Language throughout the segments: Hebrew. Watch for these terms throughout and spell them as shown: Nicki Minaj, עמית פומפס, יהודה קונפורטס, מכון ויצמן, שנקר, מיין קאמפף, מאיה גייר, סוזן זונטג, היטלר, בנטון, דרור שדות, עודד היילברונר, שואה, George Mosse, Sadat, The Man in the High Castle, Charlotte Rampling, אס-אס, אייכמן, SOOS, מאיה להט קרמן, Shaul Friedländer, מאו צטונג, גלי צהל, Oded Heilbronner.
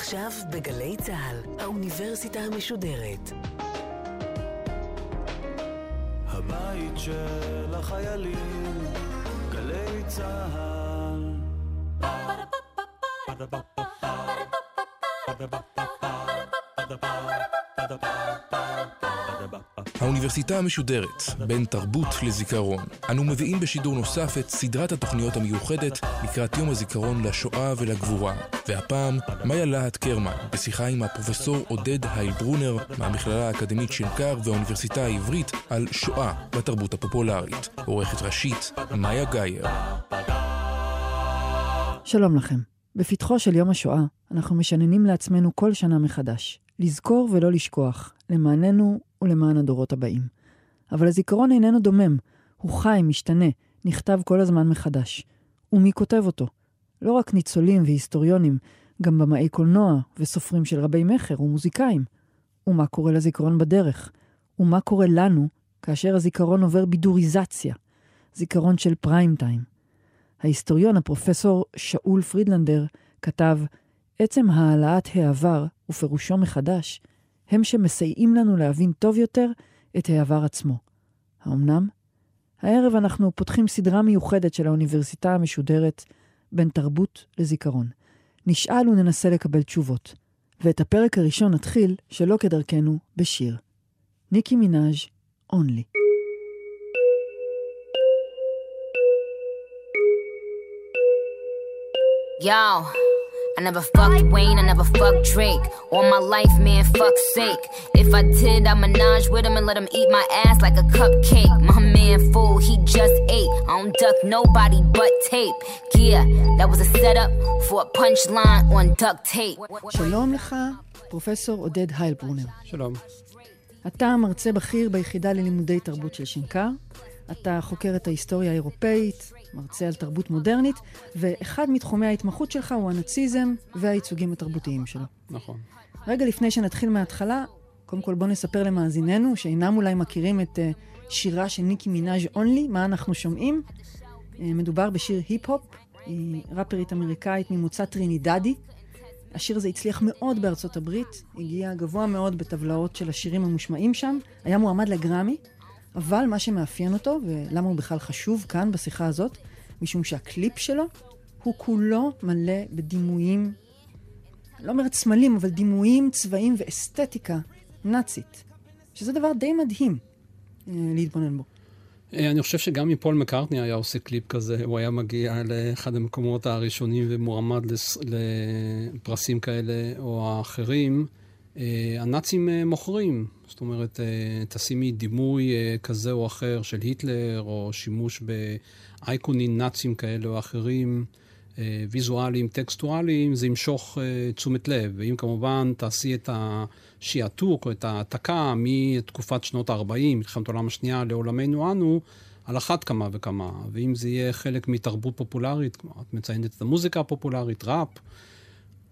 עכשיו בגלי צהל, האוניברסיטה המשודרת. הבית של החיילים, גלי צהל. האוניברסיטה המשודרת, בין תרבות לזיכרון. אנו מביאים בשידור נוסף את סדרת התוכניות המיוחדת לקראת יום הזיכרון לשואה ולגבורה. והפעם, מאיה להט קרמן, בשיחה עם הפרופסור עודד היילברונר מהמכללה האקדמית שנקר והאוניברסיטה העברית על שואה בתרבות הפופולרית. עורכת ראשית, מאיה גייר. שלום לכם. בפתחו של יום השואה, אנחנו משננים לעצמנו כל שנה מחדש. לזכור ולא לשכוח, למעננו ולמען הדורות הבאים. אבל הזיכרון איננו דומם, הוא חי, משתנה, נכתב כל הזמן מחדש. ומי כותב אותו? לא רק ניצולים והיסטוריונים, גם במאי קולנוע וסופרים של רבי מחר ומוזיקאים. ומה קורה לזיכרון בדרך? ומה קורה לנו כאשר הזיכרון עובר בידוריזציה? זיכרון של פריים טיים. ההיסטוריון הפרופסור שאול פרידלנדר כתב, עצם העלאת העבר ופירושו מחדש, הם שמסייעים לנו להבין טוב יותר את העבר עצמו. האמנם? הערב אנחנו פותחים סדרה מיוחדת של האוניברסיטה המשודרת בין תרבות לזיכרון. נשאל וננסה לקבל תשובות. ואת הפרק הראשון נתחיל, שלא כדרכנו, בשיר. ניקי מינאז' אונלי. יאו! I never fucked Wayne, I never fucked Drake. All my life, man, fuck's sake. If I did, I'd menage with him and let him eat my ass like a cupcake. My man fool, he just ate. I don't duck nobody but tape. Yeah, that was a setup for a punchline on duct tape. שלום לך, פרופסור עודד היילברונר. שלום. אתה מרצה בכיר ביחידה ללימודי תרבות של שנקר. אתה חוקר את ההיסטוריה האירופאית, מרצה על תרבות מודרנית, ואחד מתחומי ההתמחות שלך הוא הנאציזם והייצוגים התרבותיים שלו. נכון. רגע לפני שנתחיל מההתחלה, קודם כל בוא נספר למאזיננו, שאינם אולי מכירים את שירה של ניקי מינאז' אונלי, מה אנחנו שומעים. מדובר בשיר היפ-הופ, היא רפרית אמריקאית ממוצא טרינידדי. השיר הזה הצליח מאוד בארצות הברית, הגיע גבוה מאוד בטבלאות של השירים המושמעים שם, היה מועמד לגרמי, אבל מה שמאפיין אותו, ולמה הוא בכלל חשוב כאן בשיחה הזאת, משום שהקליפ שלו הוא כולו מלא בדימויים, לא אומרת סמלים, אבל דימויים, צבעים ואסתטיקה נאצית, שזה דבר די מדהים להתבונן בו. אני חושב שגם אם פול מקארטני היה עושה קליפ כזה, הוא היה מגיע לאחד המקומות הראשונים ומועמד לפרסים כאלה או האחרים, הנאצים מוכרים, זאת אומרת, תשימי דימוי כזה או אחר של היטלר, או שימוש באייקונים נאצים כאלה או אחרים, ויזואליים, טקסטואליים, זה ימשוך תשומת לב. ואם כמובן תעשי את השיעתוק או את ההעתקה מתקופת שנות ה-40, מלחמת העולם השנייה לעולמנו אנו, על אחת כמה וכמה. ואם זה יהיה חלק מתרבות פופולרית, את מציינת את המוזיקה הפופולרית, ראפ,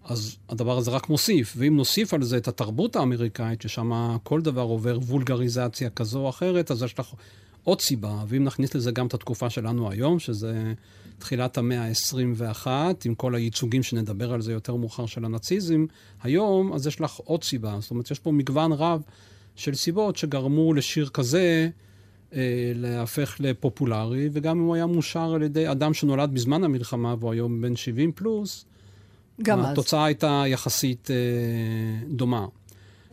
אז הדבר הזה רק מוסיף, ואם נוסיף על זה את התרבות האמריקאית, ששם כל דבר עובר וולגריזציה כזו או אחרת, אז יש לך עוד סיבה, ואם נכניס לזה גם את התקופה שלנו היום, שזה תחילת המאה ה-21, עם כל הייצוגים שנדבר על זה יותר מאוחר של הנאציזם, היום, אז יש לך עוד סיבה, זאת אומרת, יש פה מגוון רב של סיבות שגרמו לשיר כזה, להפך לפופולרי, וגם אם הוא היה מושר על ידי אדם שנולד בזמן המלחמה, והוא היום בן 70 פלוס, התוצאה הייתה יחסית דומה.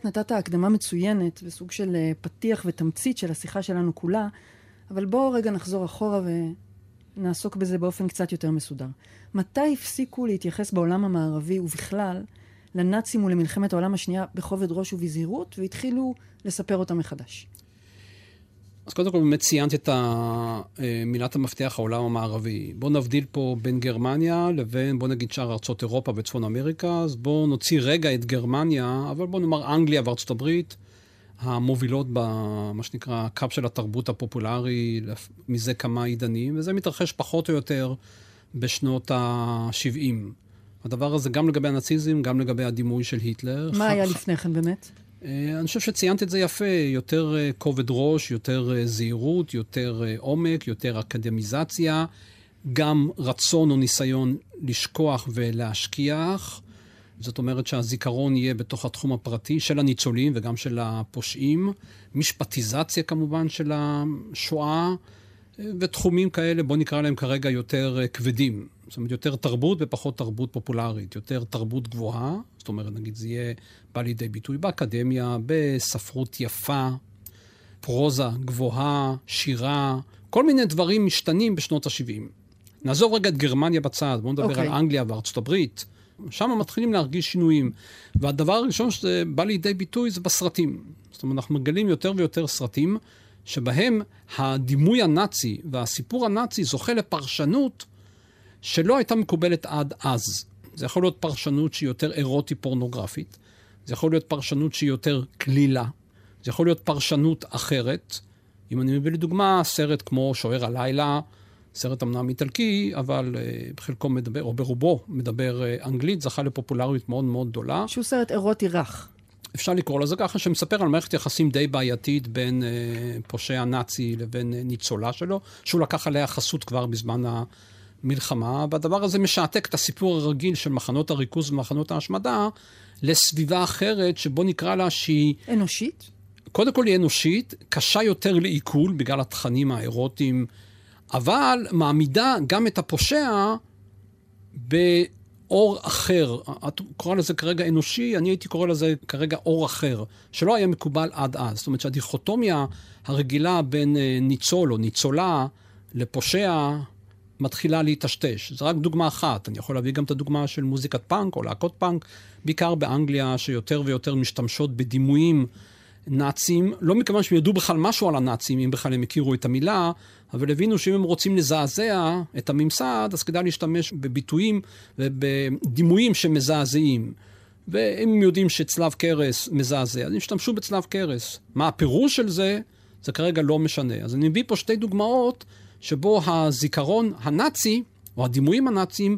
נתת הקדמה מצוינת וסוג של פתיח ותמצית של השיחה שלנו כולה, אבל בואו רגע נחזור אחורה ונעסוק בזה באופן קצת יותר מסודר. מתי הפסיקו להתייחס בעולם המערבי ובכלל לנאצים ולמלחמת העולם השנייה בכובד ראש ובזהירות והתחילו לספר אותה מחדש? אז קודם כל באמת ציינתי את מילת המפתח העולם המערבי. בואו נבדיל פה בין גרמניה לבין, בואו נגיד שאר ארצות אירופה וצפון אמריקה, אז בואו נוציא רגע את גרמניה, אבל בואו נאמר אנגליה וארצות הברית, המובילות במה שנקרא הקאפ של התרבות הפופולרי מזה כמה עידנים, וזה מתרחש פחות או יותר בשנות ה-70. הדבר הזה גם לגבי הנאציזם, גם לגבי הדימוי של היטלר. מה היה לפני כן באמת? אני חושב שציינת את זה יפה, יותר כובד ראש, יותר זהירות, יותר עומק, יותר אקדמיזציה, גם רצון או ניסיון לשכוח ולהשכיח, זאת אומרת שהזיכרון יהיה בתוך התחום הפרטי של הניצולים וגם של הפושעים, משפטיזציה כמובן של השואה, ותחומים כאלה, בוא נקרא להם כרגע יותר כבדים. זאת אומרת, יותר תרבות ופחות תרבות פופולרית, יותר תרבות גבוהה, זאת אומרת, נגיד, זה יהיה בא לידי ביטוי באקדמיה, בספרות יפה, פרוזה גבוהה, שירה, כל מיני דברים משתנים בשנות ה-70. נעזוב רגע את גרמניה בצד, בואו נדבר על אנגליה וארצות הברית, שם מתחילים להרגיש שינויים, והדבר הראשון שזה בא לידי ביטוי זה בסרטים. זאת אומרת, אנחנו מגלים יותר ויותר סרטים, שבהם הדימוי הנאצי והסיפור הנאצי זוכה לפרשנות שלא הייתה מקובלת עד אז. זה יכול להיות פרשנות שהיא יותר אירוטי-פורנוגרפית, זה יכול להיות פרשנות שהיא יותר כלילה, זה יכול להיות פרשנות אחרת. אם אני מביא לדוגמה, סרט כמו שוער הלילה, סרט אמנם איטלקי, אבל בחלקו מדבר, או ברובו מדבר אנגלית, זכה לפופולריות מאוד מאוד גדולה. שהוא סרט אירוטי רך. אפשר לקרוא לזה ככה, שמספר על מערכת יחסים די בעייתית בין פושע נאצי לבין ניצולה שלו, שהוא לקח עליה חסות כבר בזמן המלחמה, והדבר הזה משעתק את הסיפור הרגיל של מחנות הריכוז ומחנות ההשמדה, לסביבה אחרת שבו נקרא לה שהיא... אנושית? קודם כל היא אנושית, קשה יותר לעיכול בגלל התכנים האירוטיים, אבל מעמידה גם את הפושע אור אחר, את קורא לזה כרגע אנושי, אני הייתי קורא לזה כרגע אור אחר, שלא היה מקובל עד אז. זאת אומרת שהדיכוטומיה הרגילה בין ניצול או ניצולה לפושע מתחילה להתשתש. זה רק דוגמה אחת, אני יכול להביא גם את הדוגמה של מוזיקת פאנק או להקות פאנק, בעיקר באנגליה שיותר ויותר משתמשות בדימויים נאצים, לא מכיוון שהם ידעו בכלל משהו על הנאצים, אם בכלל הם הכירו את המילה, אבל הבינו שאם הם רוצים לזעזע את הממסד, אז כדאי להשתמש בביטויים ובדימויים שמזעזעים. והם יודעים שצלב קרס מזעזע, אז הם השתמשו בצלב קרס. מה הפירוש של זה? זה כרגע לא משנה. אז אני מביא פה שתי דוגמאות שבו הזיכרון הנאצי, או הדימויים הנאציים,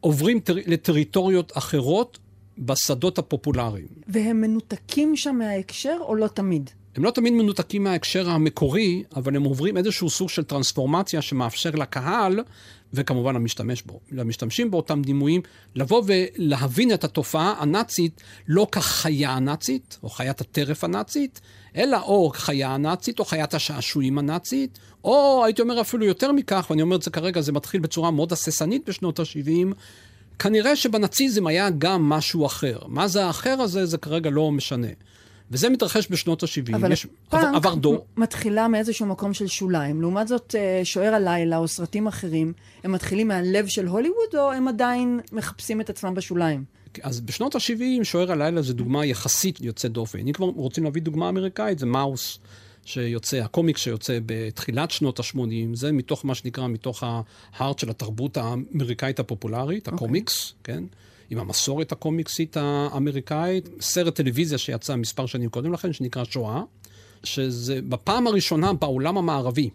עוברים לטריטוריות אחרות, בשדות הפופולריים. והם מנותקים שם מההקשר או לא תמיד? הם לא תמיד מנותקים מההקשר המקורי, אבל הם עוברים איזשהו סוג של טרנספורמציה שמאפשר לקהל, וכמובן למשתמשים באותם דימויים, לבוא ולהבין את התופעה הנאצית, לא כחיה הנאצית, או חיית הטרף הנאצית, אלא או חיה הנאצית, או חיית השעשועים הנאצית, או הייתי אומר אפילו יותר מכך, ואני אומר את זה כרגע, זה מתחיל בצורה מאוד הססנית בשנות ה-70, כנראה שבנאציזם היה גם משהו אחר. מה זה האחר הזה, זה כרגע לא משנה. וזה מתרחש בשנות ה-70. אבל פאנק מתחילה מאיזשהו מקום של שוליים. לעומת זאת, שוער הלילה או סרטים אחרים, הם מתחילים מהלב של הוליווד, או הם עדיין מחפשים את עצמם בשוליים? אז בשנות ה-70, שוער הלילה זה דוגמה יחסית יוצאת דופן. אם כבר רוצים להביא דוגמה אמריקאית, זה מאוס שיוצא, הקומיק שיוצא בתחילת שנות ה-80, זה מתוך מה שנקרא, מתוך ההארט של התרבות האמריקאית הפופולרית, הקומיקס, כן? עם המסורת הקומיקסית האמריקאית, סרט טלוויזיה שיצא מספר שנים קודם לכן, שנקרא שואה, שזה בפעם הראשונה בעולם המערבי,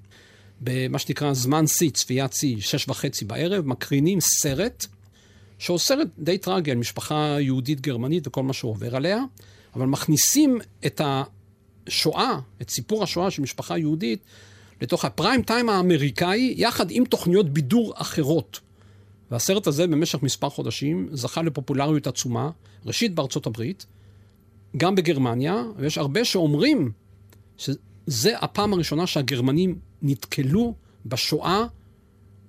במה שנקרא זמן סי, צפיית סי, 6:30 בערב, מקרינים סרט, שהוא סרט די טרגי על משפחה יהודית גרמנית וכל מה שעובר עליה, אבל מכניסים את שואה, את סיפור השואה של משפחה יהודית, לתוך הפריים טיים האמריקאי, יחד עם תוכניות בידור אחרות. והסרט הזה במשך מספר חודשים זכה לפופולריות עצומה, ראשית בארצות הברית, גם בגרמניה, ויש הרבה שאומרים שזה הפעם הראשונה שהגרמנים נתקלו בשואה,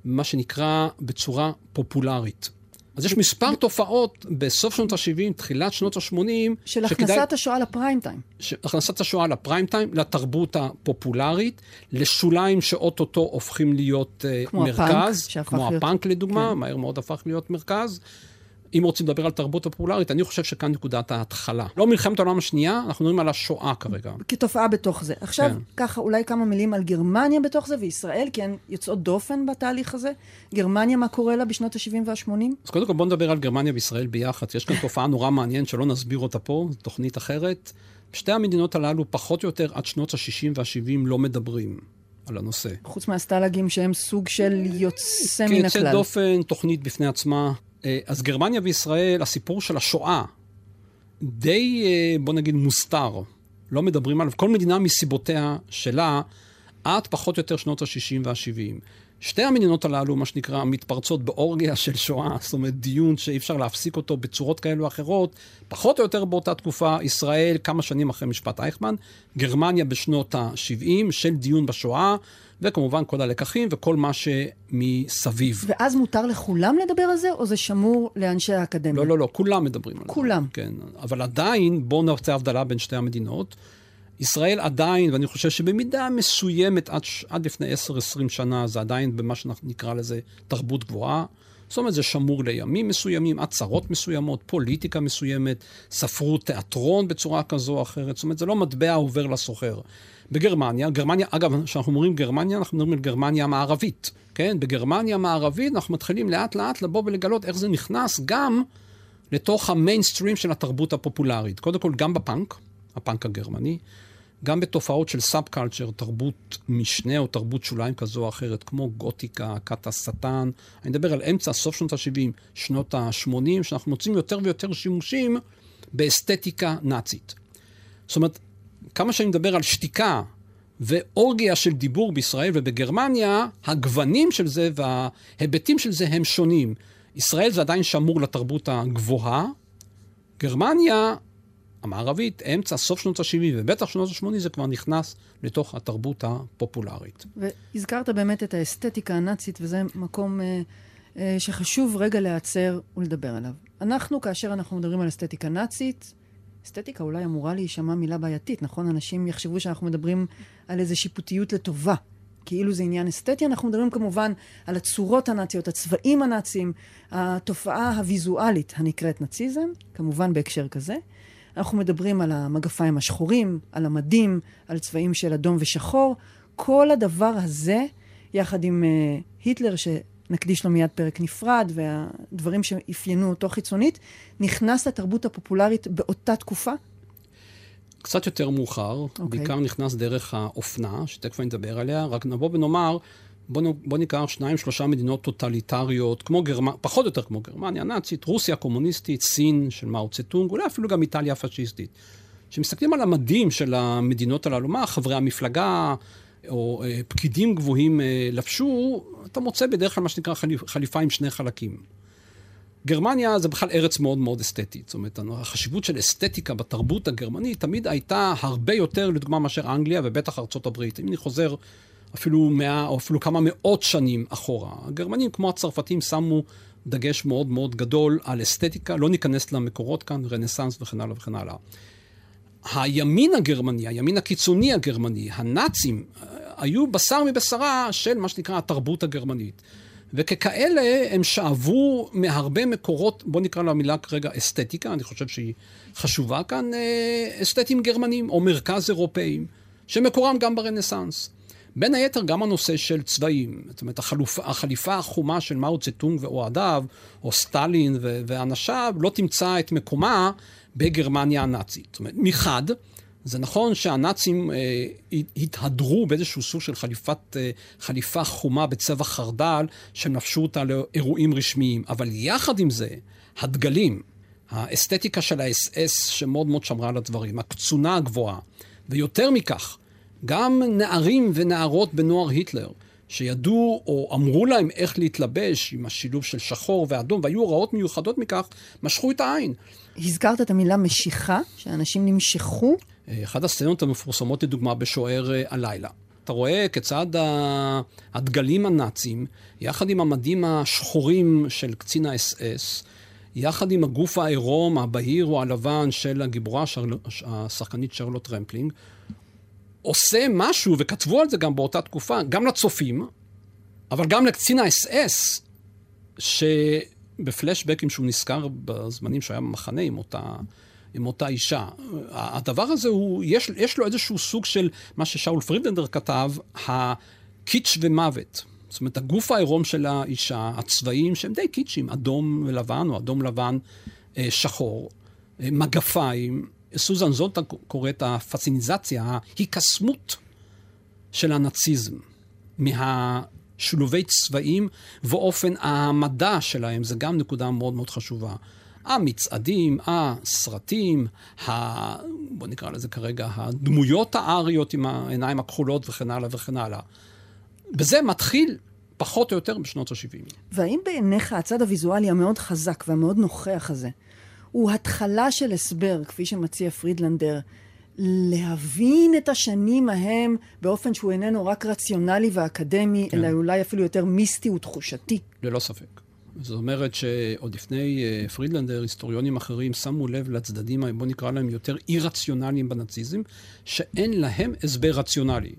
מה שנקרא בצורה פופולרית. אז יש מספר תופעות בסוף שנות ה-70, תחילת שנות ה-80. של הכנסת השואה לפריים טיים. הכנסת השואה לפריים טיים, לתרבות הפופולרית, לשוליים שאו-טו-טו הופכים להיות מרכז. כמו הפאנק לדוגמה, מהר מאוד הפך להיות מרכז. אם רוצים לדבר על תרבות הפופולרית, אני חושב שכאן נקודת ההתחלה. לא מלחמת העולם השנייה, אנחנו מדברים על השואה כרגע. כתופעה בתוך זה. עכשיו, ככה אולי כמה מילים על גרמניה בתוך זה, וישראל, כי הן יוצאות דופן בתהליך הזה. גרמניה, מה קורה לה בשנות ה-70 וה-80? אז קודם כל בוא נדבר על גרמניה וישראל ביחד. יש כאן תופעה נורא מעניינת שלא נסביר אותה פה, תוכנית אחרת. שתי המדינות הללו פחות או יותר עד שנות ה-60 וה-70 לא מדברים על הנושא. חוץ מהסטלגים שהם סוג של יוצא מן הכלל. יוצא דופן, תוכנית בפני עצמה. אז גרמניה וישראל, הסיפור של השואה, די, בוא נגיד, מוסתר. לא מדברים עליו. כל מדינה מסיבותיה שלה, עד פחות או יותר שנות ה-60 וה-70. שתי המדינות הללו, מה שנקרא, מתפרצות באורגיה של שואה, זאת אומרת, דיון שאי אפשר להפסיק אותו בצורות כאלו אחרות, פחות או יותר באותה תקופה, ישראל כמה שנים אחרי משפט אייכמן, גרמניה בשנות ה-70 של דיון בשואה, וכמובן כל הלקחים וכל מה שמסביב. ואז מותר לכולם לדבר על זה, או זה שמור לאנשי האקדמיה? לא, לא, לא, כולם מדברים על זה. כולם. כן, אבל עדיין, בואו נרצה הבדלה בין שתי המדינות, ישראל עדיין, ואני חושב שבמידה מסוימת עד לפני 10-20 שנה, זה עדיין במה שנקרא לזה תרבות גבוהה. זאת אומרת, זה שמור לימים מסוימים, עצרות מסוימות, פוליטיקה מסוימת, ספרות, תיאטרון בצורה כזו או אחרת. זאת אומרת, זה לא מטבע עובר לסוחר. בגרמניה, אגב, כשאנחנו אומרים גרמניה, אנחנו מדברים על גרמניה המערבית. כן? בגרמניה המערבית אנחנו מתחילים לאט לאט לבוא ולגלות איך זה נכנס גם לתוך המיינסטרים של התרבות הפופולרית. קודם כל, גם בפאנק. הפאנק הגרמני, גם בתופעות של סאב-קלצ'ר, תרבות משנה או תרבות שוליים כזו או אחרת, כמו גותיקה, כת השטן, אני מדבר על אמצע, סוף שנות ה-70, שנות ה-80, שאנחנו מוצאים יותר ויותר שימושים באסתטיקה נאצית. זאת אומרת, כמה שאני מדבר על שתיקה ואורגיה של דיבור בישראל ובגרמניה, הגוונים של זה וההיבטים של זה הם שונים. ישראל זה עדיין שמור לתרבות הגבוהה, גרמניה, המערבית, אמצע, סוף שנות ה-70, ובטח שנות ה-80, זה כבר נכנס לתוך התרבות הפופולרית. והזכרת באמת את האסתטיקה הנאצית, וזה מקום שחשוב רגע להיעצר ולדבר עליו. אנחנו, כאשר אנחנו מדברים על אסתטיקה נאצית, אסתטיקה אולי אמורה להישמע מילה בעייתית, נכון? אנשים יחשבו שאנחנו מדברים על איזו שיפוטיות לטובה. כאילו זה עניין אסתטי, אנחנו מדברים כמובן על הצורות הנאציות, הצבעים הנאציים, התופעה הוויזואלית הנקראת נאציזם, כמובן בהקשר כזה. אנחנו מדברים על המגפיים השחורים, על המדים, על צבעים של אדום ושחור. כל הדבר הזה, יחד עם היטלר, שנקדיש לו מיד פרק נפרד, והדברים שאפיינו אותו חיצונית, נכנס לתרבות הפופולרית באותה תקופה? קצת יותר מאוחר, בעיקר נכנס דרך האופנה, שתכף אני אדבר עליה, רק נבוא ונאמר, בוא ניקח 2-3 מדינות טוטליטריות, פחות או יותר כמו גרמניה נאצית, רוסיה קומוניסטית, סין של מאו צטונג, אולי אפילו גם איטליה פאשיסטית. כשמסתכלים על המדים של המדינות הללו, מה חברי המפלגה או פקידים גבוהים לבשו, אתה מוצא בדרך כלל מה שנקרא חליפה עם שני חלקים. גרמניה זה בכלל ארץ מאוד מאוד אסתטית, זאת אומרת, החשיבות של אסתטיקה בתרבות הגרמנית תמיד הייתה הרבה יותר לדוגמה מאשר אנגליה ובטח ארצות הברית. אם אני חוזר אפילו 100 או אפילו כמה מאות שנים אחורה. הגרמנים כמו הצרפתים שמו דגש מאוד מאוד גדול על אסתטיקה, לא ניכנס למקורות כאן, רנסנס וכן הלאה וכן הלאה. הימין הגרמני, הימין הקיצוני הגרמני, הנאצים, היו בשר מבשרה של מה שנקרא התרבות הגרמנית. וככאלה הם שאבו מהרבה מקורות, בוא נקרא למילה כרגע אסתטיקה, אני חושב שהיא חשובה כאן, אסתטים גרמנים או מרכז אירופאים, שמקורם גם ברנסנס. בין היתר גם הנושא של צבעים, זאת אומרת, החליפה החומה של מאו צטונג ואוהדיו, או סטלין ואנשיו, לא תמצא את מקומה בגרמניה הנאצית. זאת אומרת, מחד, זה נכון שהנאצים התהדרו באיזשהו סוג של חליפה חומה בצבע חרדל, שנפשו אותה לאירועים רשמיים, אבל יחד עם זה, הדגלים, האסתטיקה של האס-אס שמאוד מאוד שמרה על הדברים, הקצונה הגבוהה, ויותר מכך, גם נערים ונערות בנוער היטלר, שידעו או אמרו להם איך להתלבש עם השילוב של שחור ואדום, והיו הוראות מיוחדות מכך, משכו את העין. הזכרת את המילה משיכה, שאנשים נמשכו? אחד הסצנות המפורסמות לדוגמה בשוער הלילה. אתה רואה כיצד הדגלים הנאצים, יחד עם המדים השחורים של קצין האס-אס, יחד עם הגוף העירום, הבהיר או הלבן של הגיבורה, השחקנית שרלוט רמפלינג, עושה משהו, וכתבו על זה גם באותה תקופה, גם לצופים, אבל גם לקצין האס-אס, שבפלשבקים שהוא נזכר בזמנים שהיה במחנה עם אותה אישה. הדבר הזה, יש לו איזשהו סוג של מה ששאול פרידלנדר כתב, הקיץ' ומוות. זאת אומרת, הגוף העירום של האישה, הצבעים שהם די קיצ'ים, אדום ולבן או אדום לבן שחור, מגפיים, סוזן זונטג קוראת הפסיניזציה, ההיקסמות של הנאציזם, מהשילובי צבעים ואופן העמדה שלהם, זה גם נקודה מאוד מאוד חשובה. המצעדים, הסרטים, בוא נקרא לזה כרגע, הדמויות האריות עם העיניים הכחולות וכן הלאה וכן הלאה. בזה מתחיל פחות או יותר בשנות ה-70. והאם בעיניך הצד הוויזואלי המאוד חזק והמאוד נוכח הזה, הוא התחלה של הסבר, כפי שמציע פרידלנדר, להבין את השנים ההם באופן שהוא איננו רק רציונלי ואקדמי, כן. אלא אולי אפילו יותר מיסטי ותחושתי? ללא ספק. זאת אומרת שעוד לפני פרידלנדר, היסטוריונים אחרים שמו לב לצדדים, בוא נקרא להם יותר אי-רציונליים בנאציזם, שאין להם הסבר רציונלי.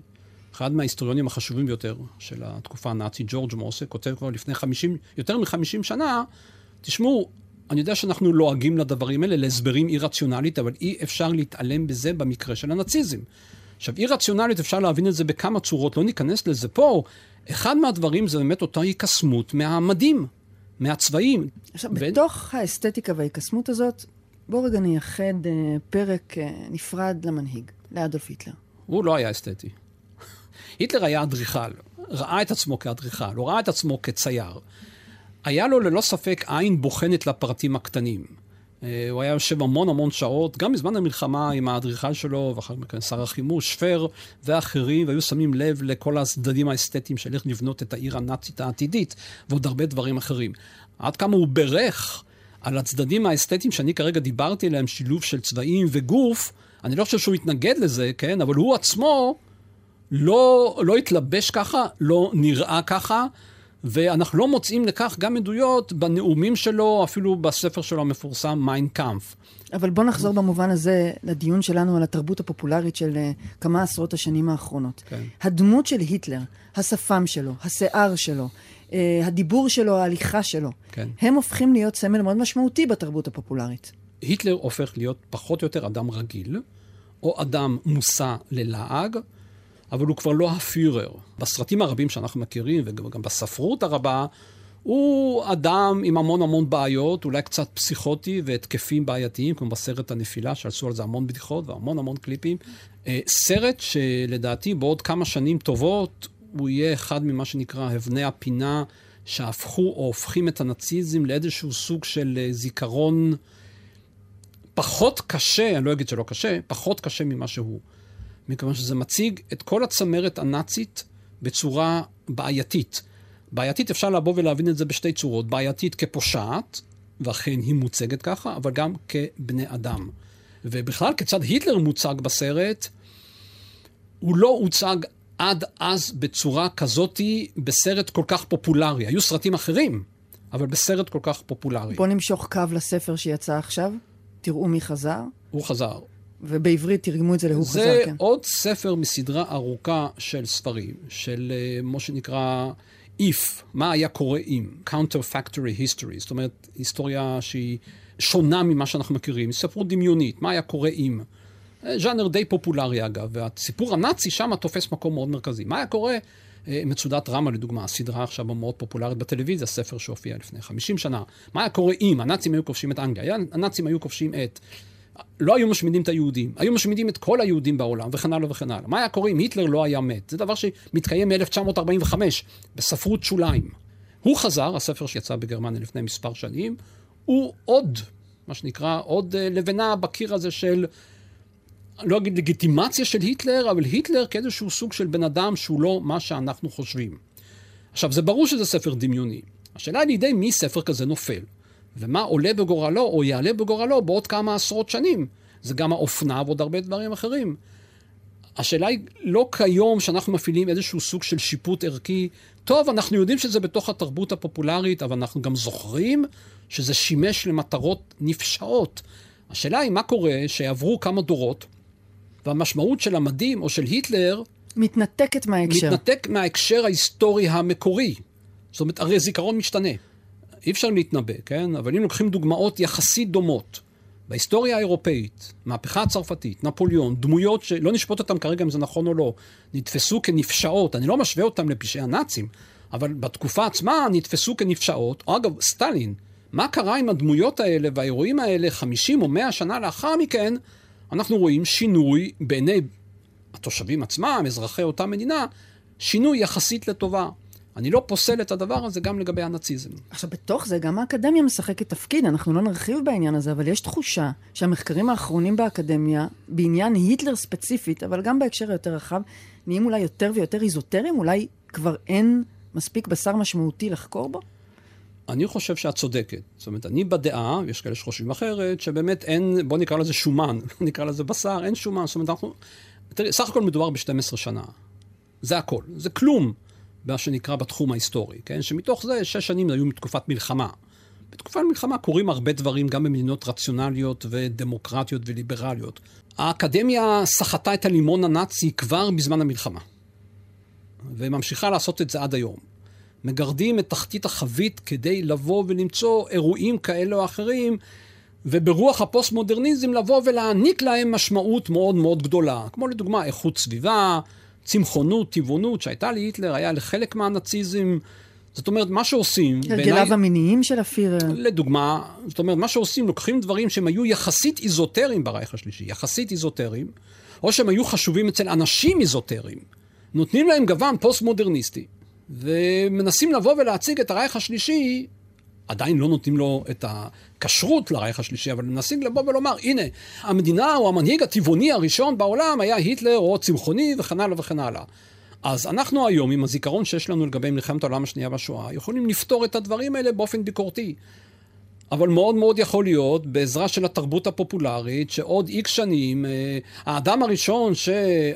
אחד מההיסטוריונים החשובים ביותר של התקופה הנאצית, ג'ורג' מוסה, כותב כבר לפני 50, יותר מ-50 שנה, תשמעו, אני יודע שאנחנו לועגים לדברים האלה, להסברים אי-רציונלית, אבל אי אפשר להתעלם בזה במקרה של הנאציזם. עכשיו, אי-רציונלית אפשר להבין את זה בכמה צורות, לא ניכנס לזה פה. אחד מהדברים זה באמת אותה היקסמות מהעמדים, מהצבעים. עכשיו, בתוך האסתטיקה וההיקסמות הזאת, בואו רגע נייחד פרק נפרד למנהיג, לאדולף היטלר. הוא לא היה אסתטי. היטלר היה אדריכל, ראה את עצמו כאדריכל, הוא ראה את עצמו כצייר. היה לו ללא ספק עין בוחנת לפרטים הקטנים. הוא היה יושב המון שעות, גם בזמן המלחמה עם האדריכל שלו, ואחר מכן שר החימוש, שפר ואחרים, והיו שמים לב לכל הצדדים האסתטיים של איך לבנות את העיר הנאצית העתידית, ועוד הרבה דברים אחרים. עד כמה הוא ברך על הצדדים האסתטיים שאני כרגע דיברתי להם, שילוב של צבעים וגוף, אני לא חושב שהוא התנגד לזה, כן? אבל הוא עצמו לא התלבש ככה, לא נראה ככה, ואנחנו לא מוצאים לכך גם עדויות בנאומים שלו, אפילו בספר שלו המפורסם, מיין קאמפף. אבל בוא נחזור במובן הזה לדיון שלנו על התרבות הפופולרית של כמה עשרות השנים האחרונות. כן. הדמות של היטלר, השפם שלו, השיער שלו, הדיבור שלו, ההליכה שלו, כן. הם הופכים להיות סמל מאוד משמעותי בתרבות הפופולרית. היטלר הופך להיות פחות או יותר אדם רגיל, או אדם מוסע ללעג, אבל הוא כבר לא הפירר. בסרטים הרבים שאנחנו מכירים, וגם בספרות הרבה, הוא אדם עם המון בעיות, אולי קצת פסיכוטי והתקפים בעייתיים, כמו בסרט הנפילה, שעשו על זה המון בדיחות והמון קליפים. סרט שלדעתי בעוד כמה שנים טובות, הוא יהיה אחד ממה שנקרא הבני הפינה, שהפכו או הופכים את הנאציזם לאיזשהו סוג של זיכרון פחות קשה, אני לא אגיד שלא קשה, פחות קשה ממה שהוא. מכיוון שזה מציג את כל הצמרת הנאצית בצורה בעייתית. בעייתית אפשר לבוא ולהבין את זה בשתי צורות. בעייתית כפושעת, ואכן היא מוצגת ככה, אבל גם כבני אדם. ובכלל, כיצד היטלר מוצג בסרט, הוא לא הוצג עד אז בצורה כזאת בסרט כל כך פופולרי. היו סרטים אחרים, אבל בסרט כל כך פופולרי. בוא נמשוך קו לספר שיצא עכשיו. תראו מי חזר. הוא חזר. ובעברית תרגמו את זה להוא חזר, כן. זה עוד ספר מסדרה ארוכה של ספרים, של מה שנקרא If, מה היה קורה עם, Counterfactory History, זאת אומרת, היסטוריה שהיא שונה ממה שאנחנו מכירים, ספרות דמיונית, מה היה קורה עם, ז'אנר די פופולרי אגב, והסיפור הנאצי שם תופס מקום מאוד מרכזי. מה היה קורה? מצודת רמה לדוגמה, הסדרה עכשיו מאוד פופולרית בטלוויזיה, ספר שהופיע לפני 50 שנה. מה היה קורה אם? הנאצים היו כובשים את אנגליה, הנאצים היו כובשים את... לא היו משמידים את היהודים, היו משמידים את כל היהודים בעולם, וכן הלאה וכן הלאה. מה היה קורה אם היטלר לא היה מת? זה דבר שמתקיים מ-1945, בספרות שוליים. הוא חזר, הספר שיצא בגרמניה לפני מספר שנים, הוא עוד, מה שנקרא, עוד לבנה בקיר הזה של, לא אגיד לגיטימציה של היטלר, אבל היטלר כאיזשהו סוג של בן אדם שהוא לא מה שאנחנו חושבים. עכשיו, זה ברור שזה ספר דמיוני. השאלה היא לידי מי ספר כזה נופל. ומה עולה בגורלו או יעלה בגורלו בעוד כמה עשרות שנים. זה גם האופנה ועוד הרבה דברים אחרים. השאלה היא לא כיום שאנחנו מפעילים איזשהו סוג של שיפוט ערכי. טוב, אנחנו יודעים שזה בתוך התרבות הפופולרית, אבל אנחנו גם זוכרים שזה שימש למטרות נפשעות. השאלה היא מה קורה שעברו כמה דורות, והמשמעות של המדים או של היטלר... מתנתקת מההקשר. מתנתק מההקשר ההיסטורי המקורי. זאת אומרת, הרי זיכרון משתנה. אי אפשר להתנבא, כן? אבל אם לוקחים דוגמאות יחסית דומות, בהיסטוריה האירופאית, מהפכה הצרפתית, נפוליון, דמויות שלא נשפוט אותם כרגע אם זה נכון או לא, נתפסו כנפשעות, אני לא משווה אותם לפשעי הנאצים, אבל בתקופה עצמה נתפסו כנפשעות, או אגב, סטלין, מה קרה עם הדמויות האלה והאירועים האלה 50 או 100 שנה לאחר מכן, אנחנו רואים שינוי בעיני התושבים עצמם, אזרחי אותה מדינה, שינוי יחסית לטובה. אני לא פוסל את הדבר הזה גם לגבי הנאציזם. עכשיו, בתוך זה גם האקדמיה משחקת תפקיד, אנחנו לא נרחיב בעניין הזה, אבל יש תחושה שהמחקרים האחרונים באקדמיה, בעניין היטלר ספציפית, אבל גם בהקשר היותר רחב, נהיים אולי יותר ויותר איזוטריים, אולי כבר אין מספיק בשר משמעותי לחקור בו? אני חושב שאת צודקת. זאת אומרת, אני בדעה, ויש כאלה שחושבים אחרת, שבאמת אין, בוא נקרא לזה שומן, לא נקרא לזה בשר, אין שומן. זאת אומרת, אנחנו, תראי, סך הכל מדובר ב-12 שנה. זה הכל. זה כלום, מה שנקרא בתחום ההיסטורי, כן? שמתוך זה, 6 שנים היו מתקופת מלחמה. בתקופת מלחמה קורים הרבה דברים, גם במדינות רציונליות ודמוקרטיות וליברליות. האקדמיה סחטה את הלימון הנאצי כבר בזמן המלחמה, וממשיכה לעשות את זה עד היום. מגרדים את תחתית החבית כדי לבוא ולמצוא אירועים כאלה או אחרים, וברוח הפוסט-מודרניזם לבוא ולהעניק להם משמעות מאוד מאוד גדולה. כמו לדוגמה, איכות סביבה, צמחונות, טבעונות, שהייתה להיטלר, היה לחלק מהנאציזם. זאת אומרת, מה שעושים... הרגליו המיניים של הפירר. לדוגמה, זאת אומרת, מה שעושים, לוקחים דברים שהם היו יחסית איזוטריים ברייך השלישי, יחסית איזוטריים, או שהם היו חשובים אצל אנשים איזוטריים, נותנים להם גוון פוסט-מודרניסטי, ומנסים לבוא ולהציג את הרייך השלישי, עדיין לא נותנים לו את הכשרות לרייך השלישי, אבל מנסים לבוא ולומר, הנה, המדינה או המנהיג הטבעוני הראשון בעולם היה היטלר או צמחוני וכן הלאה וכן הלאה. אז אנחנו היום, עם הזיכרון שיש לנו לגבי מלחמת העולם השנייה והשואה, יכולים לפתור את הדברים האלה באופן ביקורתי. אבל מאוד מאוד יכול להיות, בעזרה של התרבות הפופולרית, שעוד איקס שנים, האדם הראשון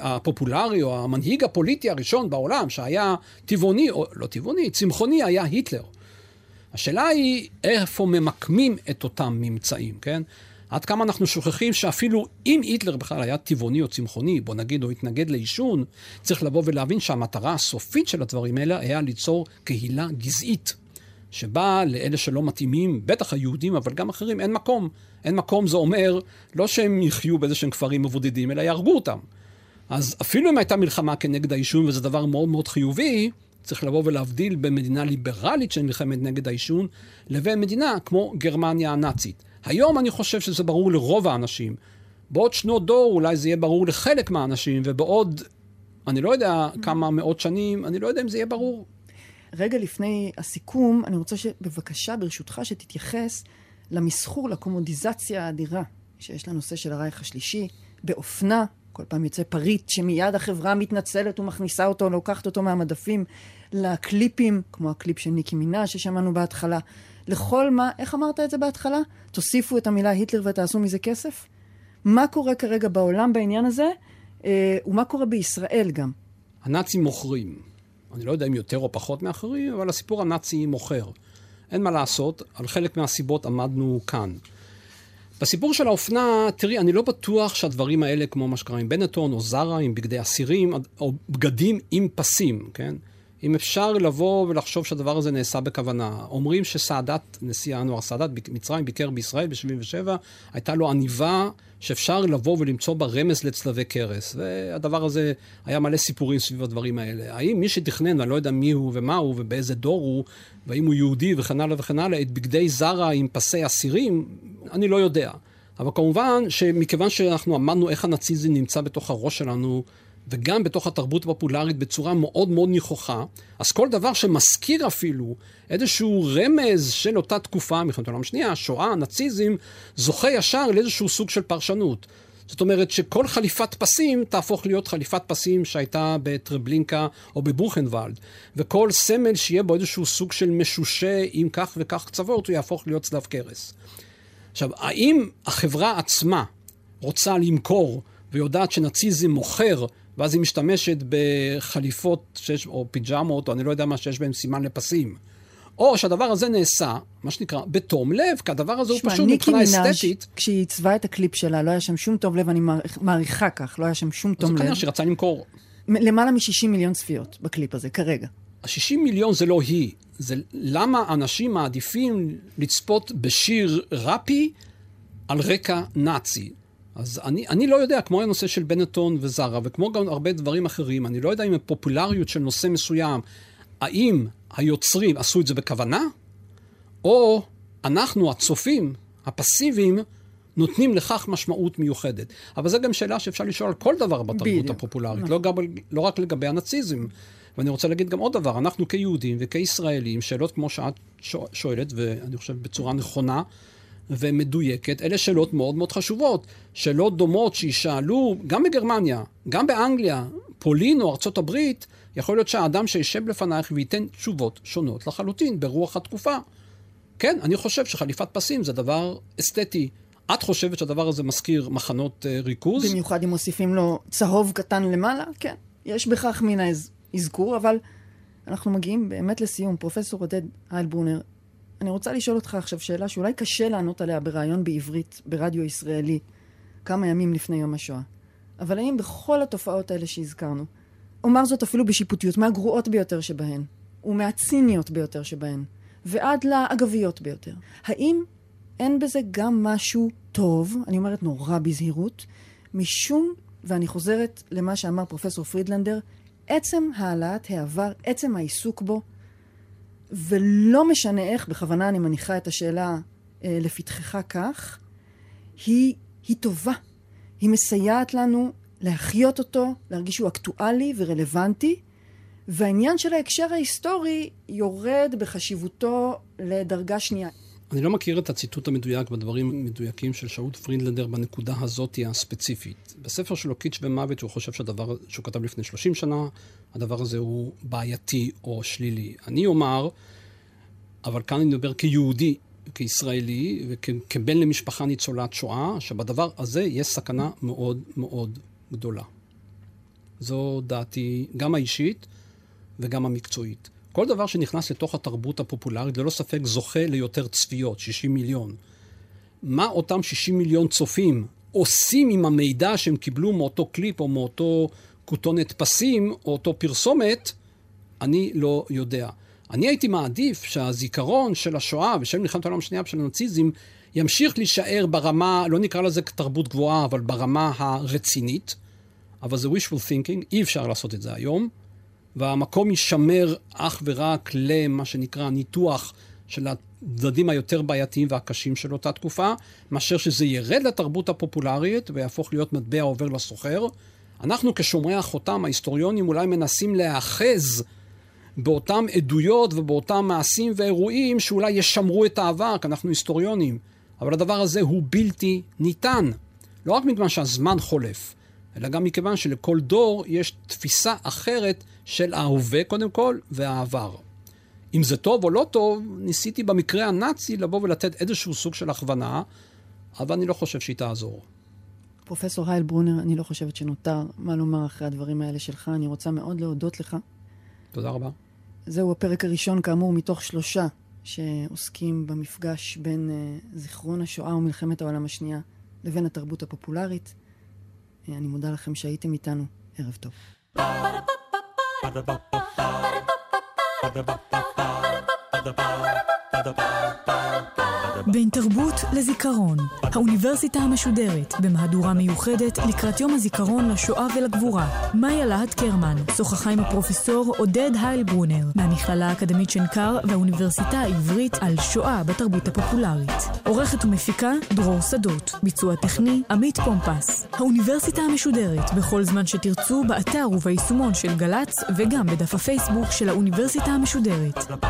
הפופולרי, או המנהיג הפוליטי הראשון בעולם, שהיה טבעוני, או לא טבעוני, צמחוני, היה היטלר. השאלה היא, איפה ממקמים את אותם ממצאים, כן? עד כמה אנחנו שוכחים שאפילו אם היטלר בכלל היה טבעוני או צמחוני, בוא נגיד, או התנגד לאישון, צריך לבוא ולהבין שהמטרה הסופית של הדברים האלה היה ליצור קהילה גזעית, שבה לאלה שלא מתאימים, בטח היהודים, אבל גם אחרים, אין מקום. אין מקום, זה אומר, לא שהם יחיו באיזה שהם כפרים מבודדים, אלא יהרגו אותם. אז אפילו אם הייתה מלחמה כנגד האישון, וזה דבר מאוד מאוד חיובי, צריך לבוא ולהבדיל במדינה ליברלית שנלחמת נגד האישון, לבין מדינה כמו גרמניה הנאצית. היום אני חושב שזה ברור לרוב האנשים. בעוד שנות דור אולי זה יהיה ברור לחלק מהאנשים, ובעוד, אני לא יודע כמה מאות שנים, אני לא יודע אם זה יהיה ברור. רגע לפני הסיכום, אני רוצה שבבקשה, ברשותך, שתתייחס למסחור, לקומודיזציה האדירה, שיש לנושא של הרייך השלישי, באופנה, כל פעם יוצא פריט, שמיד החברה מתנצלת ומכניסה אותו, לוקחת אותו מהמדפים, לקליפים, כמו הקליפ של ניקי מינאז' ששמענו בהתחלה, לכל מה, איך אמרת את זה בהתחלה? תוסיפו את המילה היטלר ותעשו מזה כסף? מה קורה כרגע בעולם בעניין הזה? ומה קורה בישראל גם? הנאצים מוכרים. אני לא יודע אם יותר או פחות מאחרים, אבל הסיפור הנאצי מוכר. אין מה לעשות, על חלק מהסיבות עמדנו כאן. בסיפור של האופנה, תראי, אני לא בטוח שהדברים האלה, כמו מה שקרה עם בנטון או זרה, עם בגדי אסירים, או בגדים עם פסים, כן? אם אפשר לבוא ולחשוב שהדבר הזה נעשה בכוונה. אומרים שסעדת, נשיא הנוער סעדת, מצרים, ביקר בישראל ב-77, הייתה לו עניבה שאפשר לבוא ולמצוא בה רמז לצלבי קרס. והדבר הזה היה מלא סיפורים סביב הדברים האלה. האם מי שתכנן, ואני לא יודע מי הוא ומה הוא ובאיזה דור הוא, והאם הוא יהודי וכן הלאה וכן הלאה, את בגדי זרה עם פסי אסירים, אני לא יודע. אבל כמובן שמכיוון שאנחנו אמרנו איך הנאציזם נמצא בתוך הראש שלנו, וגם בתוך התרבות הפופולרית בצורה מאוד מאוד ניחוחה, אז כל דבר שמזכיר אפילו איזשהו רמז של אותה תקופה, מלחמת העולם השנייה, שואה, נאציזם, זוכה ישר לאיזשהו סוג של פרשנות. זאת אומרת שכל חליפת פסים תהפוך להיות חליפת פסים שהייתה בטרבלינקה או בבוכנוולד, וכל סמל שיהיה בו איזשהו סוג של משושה עם כך וכך קצוות, הוא יהפוך להיות צלב קרס. עכשיו, האם החברה עצמה רוצה למכור ויודעת שנאציזם מוכר, ואז היא משתמשת בחליפות שיש, או פיג'מות, או אני לא יודע מה שיש בהם סימן לפסים. או שהדבר הזה נעשה, מה שנקרא, בתום לב, כי הדבר הזה הוא פשוט מבחינה אסתטית. כשהיא עיצבה את הקליפ שלה, לא היה שם שום תום לב, אני מעריכה כך, לא היה שם שום תום לב. זה כנראה שרצה למכור. למעלה מ-60 מיליון צפיות בקליפ הזה, כרגע. ה-60 מיליון זה לא היא. זה למה אנשים מעדיפים לצפות בשיר רפי על רקע נאצי. אז אני לא יודע, כמו הנושא של בנטון וזרה, וכמו גם הרבה דברים אחרים, אני לא יודע אם הפופולריות של נושא מסוים, האם היוצרים עשו את זה בכוונה, או אנחנו, הצופים, הפסיביים, נותנים לכך משמעות מיוחדת. אבל זו גם שאלה שאפשר לשאול על כל דבר בתרבות הפופולרית, לא רק לגבי הנאציזם. ואני רוצה להגיד גם עוד דבר, אנחנו כיהודים וכישראלים, שאלות כמו שאת שואלת, ואני חושב בצורה נכונה, ומדויקת, אלה שאלות מאוד מאוד חשובות, שאלות דומות שישאלו גם בגרמניה, גם באנגליה, פולין או ארצות הברית, יכול להיות שהאדם שישב לפנייך וייתן תשובות שונות לחלוטין ברוח התקופה. כן, אני חושב שחליפת פסים זה דבר אסתטי. את חושבת שהדבר הזה מזכיר מחנות ריכוז? במיוחד אם מוסיפים לו צהוב קטן למעלה, כן. יש בכך מן האזכור, אבל אנחנו מגיעים באמת לסיום. פרופסור עודד היילברונר, אני רוצה לשאול אותך עכשיו שאלה שאולי קשה לענות עליה ברעיון בעברית, ברדיו ישראלי, כמה ימים לפני יום השואה. אבל האם בכל התופעות האלה שהזכרנו, אומר זאת אפילו בשיפוטיות, מהגרועות ביותר שבהן, ומהציניות ביותר שבהן, ועד לאגביות ביותר, האם אין בזה גם משהו טוב, אני אומרת נורא בזהירות, משום, ואני חוזרת למה שאמר פרופסור פרידלנדר, עצם העלאת העבר, עצם העיסוק בו, ולא משנה איך, בכוונה אני מניחה את השאלה לפתחך כך, היא טובה. היא מסייעת לנו להחיות אותו, להרגיש שהוא אקטואלי ורלוונטי, והעניין של ההקשר ההיסטורי יורד בחשיבותו לדרגה שנייה. אני לא מכיר את הציטוט המדויק בדברים מדויקים של שאול פרידלנדר בנקודה הזאת הספציפית. בספר שלו קיץ' ומוות הוא חושב שהדבר שהוא כתב לפני 30 שנה, הדבר הזה הוא בעייתי או שלילי. אני אומר, אבל כאן אני מדבר כיהודי, כישראלי וכבן למשפחה ניצולת שואה, שבדבר הזה יש סכנה מאוד מאוד גדולה. זו דעתי גם האישית וגם המקצועית. כל דבר שנכנס לתוך התרבות הפופולרית, ללא ספק זוכה ליותר צפיות, 60 מיליון. מה אותם 60 מיליון צופים עושים עם המידע שהם קיבלו מאותו קליפ או מאותו כותונת פסים או אותו פרסומת, אני לא יודע. אני הייתי מעדיף שהזיכרון של השואה ושל מלחמת העולם השנייה ושל הנאציזם ימשיך להישאר ברמה, לא נקרא לזה תרבות גבוהה, אבל ברמה הרצינית. אבל זה wishful thinking, אי אפשר לעשות את זה היום. והמקום יישמר אך ורק למה שנקרא ניתוח של הצדדים היותר בעייתיים והקשים של אותה תקופה, מאשר שזה ירד לתרבות הפופולרית ויהפוך להיות מטבע עובר לסוחר. אנחנו כשומרי החותם, ההיסטוריונים, אולי מנסים להאחז באותם עדויות ובאותם מעשים ואירועים שאולי ישמרו את העבר, כי אנחנו היסטוריונים. אבל הדבר הזה הוא בלתי ניתן. לא רק מכיוון שהזמן חולף, אלא גם מכיוון שלכל דור יש תפיסה אחרת של ההווה קודם כל והעבר. אם זה טוב או לא טוב, ניסיתי במקרה הנאצי לבוא ולתת איזשהו סוג של הכוונה, אבל אני לא חושב שהיא תעזור. פרופסור היילברונר, אני לא חושבת שנותר מה לומר אחרי הדברים האלה שלך. אני רוצה מאוד להודות לך. תודה רבה. זהו הפרק הראשון כאמור מתוך 3 שעוסקים במפגש בין זיכרון השואה ומלחמת העולם השנייה לבין התרבות הפופולרית. אני מודה לכם שהייתם איתנו. ערב טוב. בין תרבות לזיכרון, האוניברסיטה המשודרת במהדורה מיוחדת לקראת יום הזיכרון לשואה ולגבורה. מאיה להט קרמן שוחחה עם הפרופסור עודד היילברונר מהמכללה האקדמית שנקר והאוניברסיטה העברית על שואה בתרבות הפופולרית. עורכת ומפיקה דרור שדות, ביצוע טכני עמית פומפס. האוניברסיטה המשודרת בכל זמן שתרצו, באתר וביישומון של גלץ וגם בדף הפייסבוק של האוניברסיטה המשודרת.